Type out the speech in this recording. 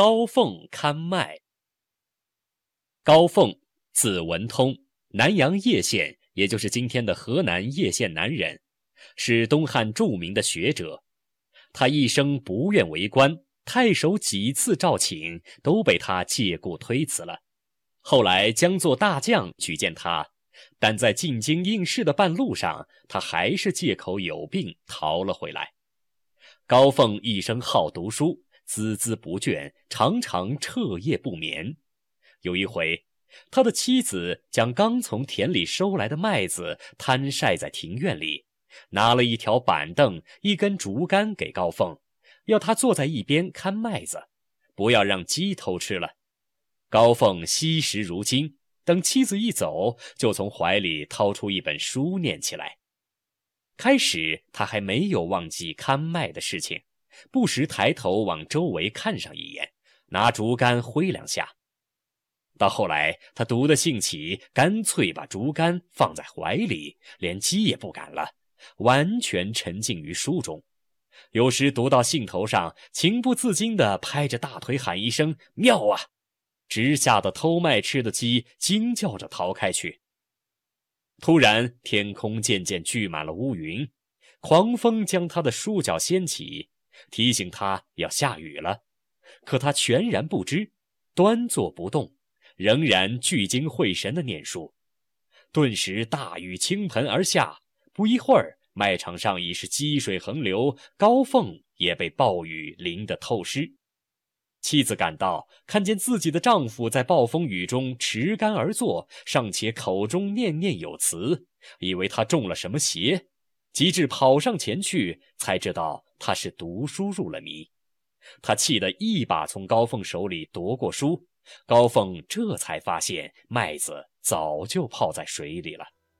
高凤看脉。高凤，字文通，南阳叶县，也就是今天的河南叶县南人，是东汉著名的学者。他一生不愿为官，太守几次召请，都被他借故推辞了。后来将做大将举荐他，但在进京应试的半路上，他还是借口有病逃了回来。高凤一生好读书，孜孜不倦，常常彻夜不眠。有一回，他的妻子将刚从田里收来的麦子摊晒在庭院里，拿了一条板凳、一根竹竿给高凤，要他坐在一边看麦子，不要让鸡偷吃了。高凤惜时如金，等妻子一走，就从怀里掏出一本书念起来。开始他还没有忘记看麦的事情，不时抬头往周围看上一眼，拿竹竿挥两下。到后来他读得兴起，干脆把竹竿放在怀里，连鸡也不敢了，完全沉浸于书中。有时读到兴头上，情不自禁地拍着大腿喊一声妙啊，直吓得偷麦吃的鸡惊叫着逃开去。突然天空渐渐聚满了乌云，狂风将他的书角掀起，提醒他要下雨了，可他全然不知，端坐不动，仍然聚精会神地念书。顿时大雨倾盆而下，不一会儿麦场上已是积水横流，高凤也被暴雨淋得透湿。妻子赶到，看见自己的丈夫在暴风雨中持竿而坐，尚且口中念念有词，以为他中了什么邪，及至跑上前去，才知道他是读书入了迷。他气得一把从高凤手里夺过书，高凤这才发现麦子早就泡在水里了。